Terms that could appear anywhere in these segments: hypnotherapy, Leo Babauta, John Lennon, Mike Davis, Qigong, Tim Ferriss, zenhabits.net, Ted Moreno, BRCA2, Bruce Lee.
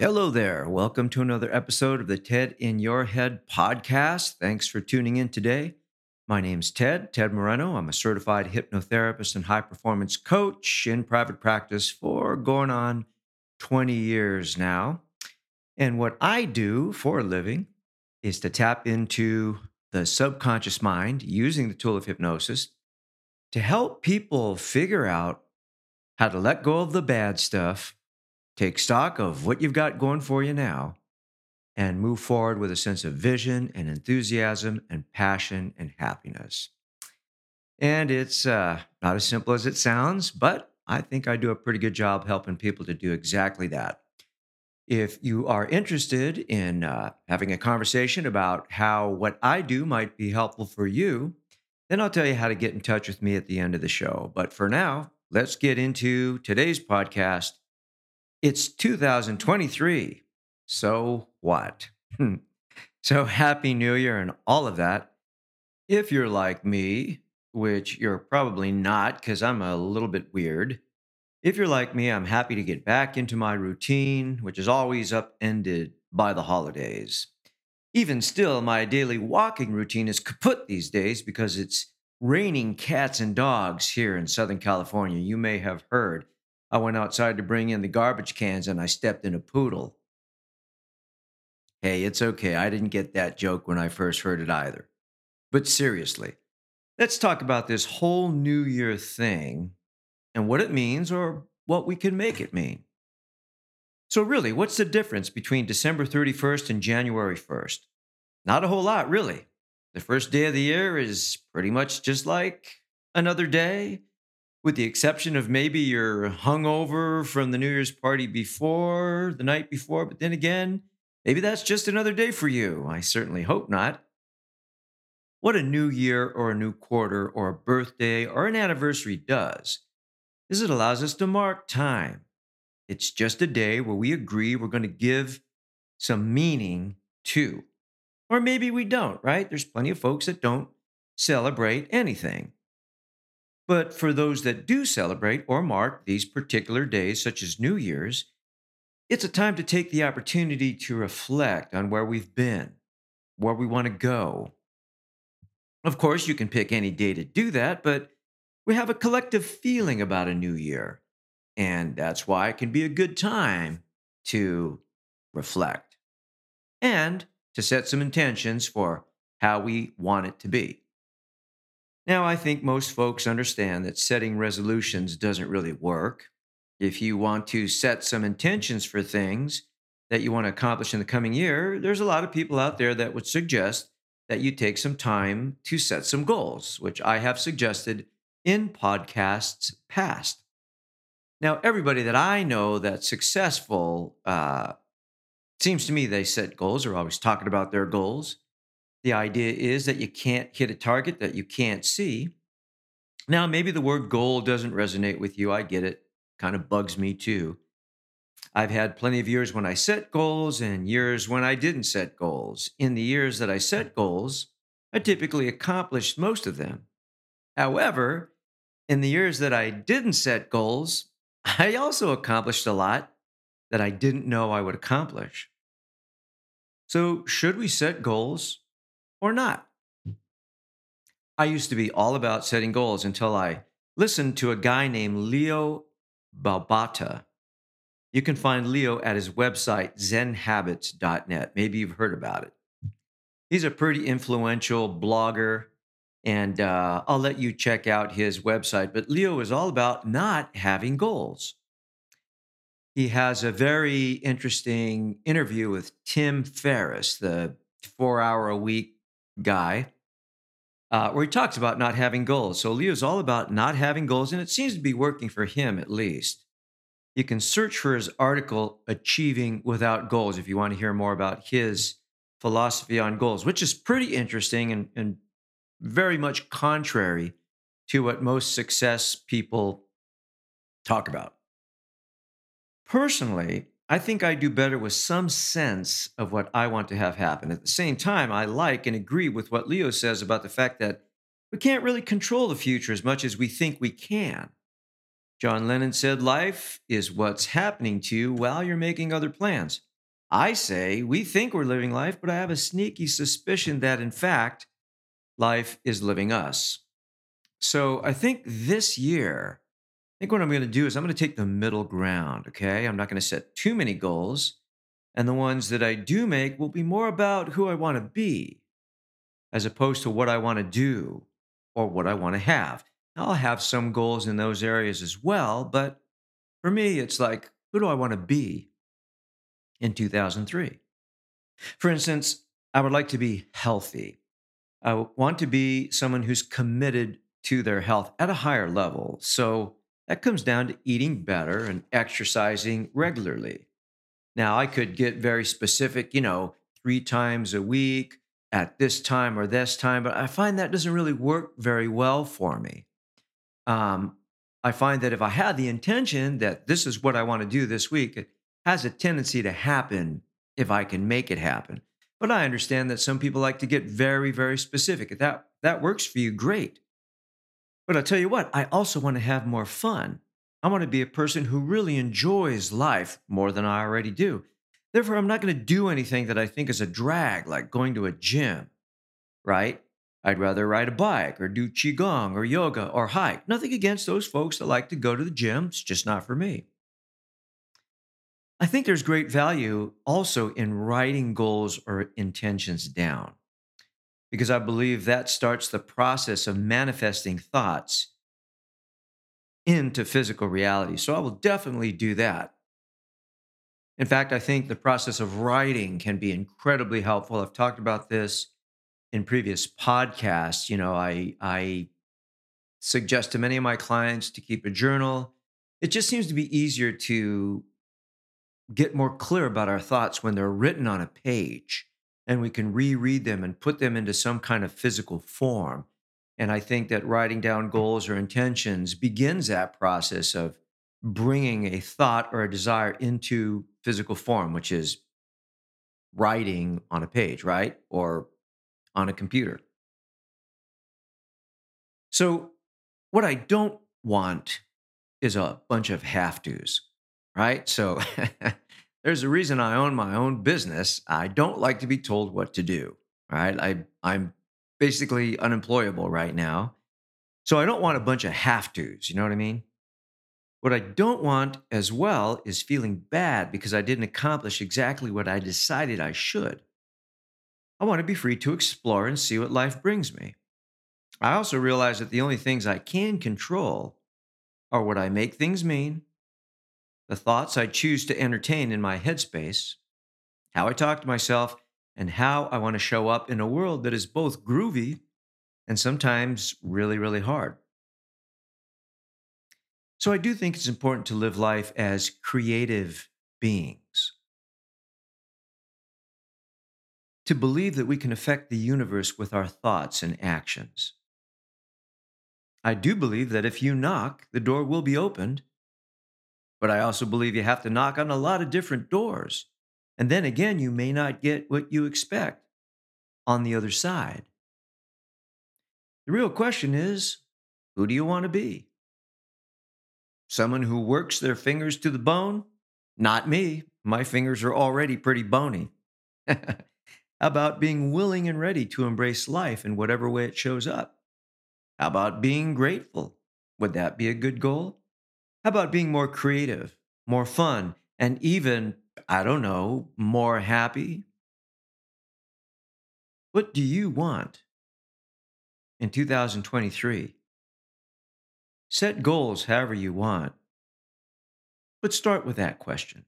Hello there. Welcome to another episode of the Ted in Your Head podcast. Thanks for tuning in today. My name's Ted Moreno. I'm a certified hypnotherapist and high-performance coach in private practice for going on 20 years now. And what I do for a living is to tap into the subconscious mind using the tool of hypnosis to help people figure out how to let go of the bad stuff, take stock of what you've got going for you now, and move forward with a sense of vision and enthusiasm and passion and happiness. And it's not as simple as it sounds, but I think I do a pretty good job helping people to do exactly that. If you are interested in having a conversation about how what I do might be helpful for you, then I'll tell you how to get in touch with me at the end of the show. But for now, let's get into today's podcast. It's 2023. So what? So happy New Year and all of that. If you're like me, which you're probably not because I'm a little bit weird, if you're like me, I'm happy to get back into my routine, which is always upended by the holidays. Even still, my daily walking routine is kaput these days because it's raining cats and dogs here in Southern California. You may have heard I went outside to bring in the garbage cans and I stepped in a poodle. Hey, it's okay. I didn't get that joke when I first heard it either. But seriously, let's talk about this whole New Year thing and what it means or what we can make it mean. So really, what's the difference between December 31st and January 1st? Not a whole lot, really. The first day of the year is pretty much just like another day, with the exception of maybe you're hungover from the New Year's party before, the night before, but then again, maybe that's just another day for you. I certainly hope not. What a new year or a new quarter or a birthday or an anniversary does is it allows us to mark time. It's just a day where we agree we're going to give some meaning to. Or maybe we don't, right? There's plenty of folks that don't celebrate anything. But for those that do celebrate or mark these particular days, such as New Year's, it's a time to take the opportunity to reflect on where we've been, where we want to go. Of course, you can pick any day to do that, but we have a collective feeling about a new year, and that's why it can be a good time to reflect and to set some intentions for how we want it to be. Now, I think most folks understand that setting resolutions doesn't really work. If you want to set some intentions for things that you want to accomplish in the coming year, there's a lot of people out there that would suggest that you take some time to set some goals, which I have suggested in podcasts past. Now, everybody that I know that's successful, seems to me they set goals, are always talking about their goals. The idea is that you can't hit a target that you can't see. Now, maybe the word goal doesn't resonate with you. I get it. Kind of bugs me too. I've had plenty of years when I set goals and years when I didn't set goals. In the years that I set goals, I typically accomplished most of them. However, in the years that I didn't set goals, I also accomplished a lot that I didn't know I would accomplish. So, should we set goals or not? I used to be all about setting goals until I listened to a guy named Leo Babauta. You can find Leo at his website, zenhabits.net. Maybe you've heard about it. He's a pretty influential blogger, and I'll let you check out his website. But Leo is all about not having goals. He has a very interesting interview with Tim Ferriss, the 4-hour-a-week guy, where he talks about not having goals. So Leo's all about not having goals, and it seems to be working for him at least. You can search for his article, Achieving Without Goals, if you want to hear more about his philosophy on goals, which is pretty interesting and very much contrary to what most success people talk about. Personally, I think I do better with some sense of what I want to have happen. At the same time, I like and agree with what Leo says about the fact that we can't really control the future as much as we think we can. John Lennon said, life is what's happening to you while you're making other plans. I say we think we're living life, but I have a sneaky suspicion that, in fact, life is living us. So I think this year, what I'm going to do is I'm going to take the middle ground, okay? I'm not going to set too many goals, and the ones that I do make will be more about who I want to be as opposed to what I want to do or what I want to have. Now, I'll have some goals in those areas as well, but for me, it's like, who do I want to be in 2003? For instance, I would like to be healthy. I want to be someone who's committed to their health at a higher level. So that comes down to eating better and exercising regularly. Now, I could get very specific, 3 times a week at this time or this time, but I find that doesn't really work very well for me. I find that if I had the intention that this is what I want to do this week, it has a tendency to happen if I can make it happen. But I understand that some people like to get very, very specific. If that works for you, great. But I'll tell you what, I also want to have more fun. I want to be a person who really enjoys life more than I already do. Therefore, I'm not going to do anything that I think is a drag, like going to a gym, right? I'd rather ride a bike or do Qigong or yoga or hike. Nothing against those folks that like to go to the gym. It's just not for me. I think there's great value also in writing goals or intentions down, because I believe that starts the process of manifesting thoughts into physical reality. So I will definitely do that. In fact, I think the process of writing can be incredibly helpful. I've talked about this in previous podcasts. I suggest to many of my clients to keep a journal. It just seems to be easier to get more clear about our thoughts when they're written on a page, and we can reread them and put them into some kind of physical form. And I think that writing down goals or intentions begins that process of bringing a thought or a desire into physical form, which is writing on a page, right? Or on a computer. So what I don't want is a bunch of have-tos, right? So there's a reason I own my own business. I don't like to be told what to do, right? I'm basically unemployable right now. So I don't want a bunch of have-tos, you know what I mean? What I don't want as well is feeling bad because I didn't accomplish exactly what I decided I should. I want to be free to explore and see what life brings me. I also realize that the only things I can control are what I make things mean, the thoughts I choose to entertain in my headspace, how I talk to myself, and how I want to show up in a world that is both groovy and sometimes really, really hard. So I do think it's important to live life as creative beings, to believe that we can affect the universe with our thoughts and actions. I do believe that if you knock, the door will be opened. But I also believe you have to knock on a lot of different doors. And then again, you may not get what you expect on the other side. The real question is, who do you want to be? Someone who works their fingers to the bone? Not me. My fingers are already pretty bony. How about being willing and ready to embrace life in whatever way it shows up? How about being grateful? Would that be a good goal? How about being more creative, more fun, and even, more happy? What do you want in 2023? Set goals however you want, but start with that question.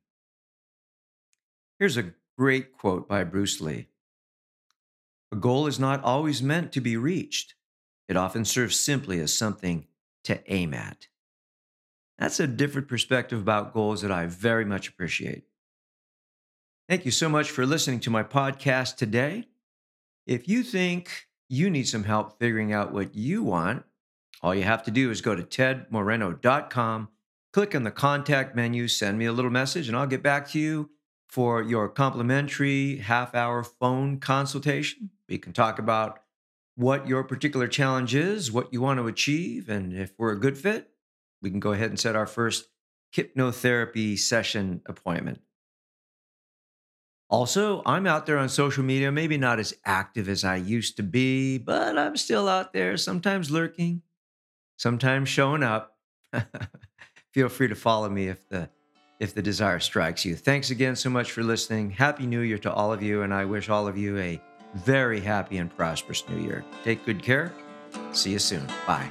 Here's a great quote by Bruce Lee. A goal is not always meant to be reached. It often serves simply as something to aim at. That's a different perspective about goals that I very much appreciate. Thank you so much for listening to my podcast today. If you think you need some help figuring out what you want, all you have to do is go to tedmoreno.com, click on the contact menu, send me a little message, and I'll get back to you for your complimentary half-hour phone consultation. We can talk about what your particular challenge is, what you want to achieve, and if we're a good fit, we can go ahead and set our first hypnotherapy session appointment. Also, I'm out there on social media, maybe not as active as I used to be, but I'm still out there, sometimes lurking, sometimes showing up. Feel free to follow me if the desire strikes you. Thanks again so much for listening. Happy New Year to all of you, and I wish all of you a very happy and prosperous New Year. Take good care. See you soon. Bye.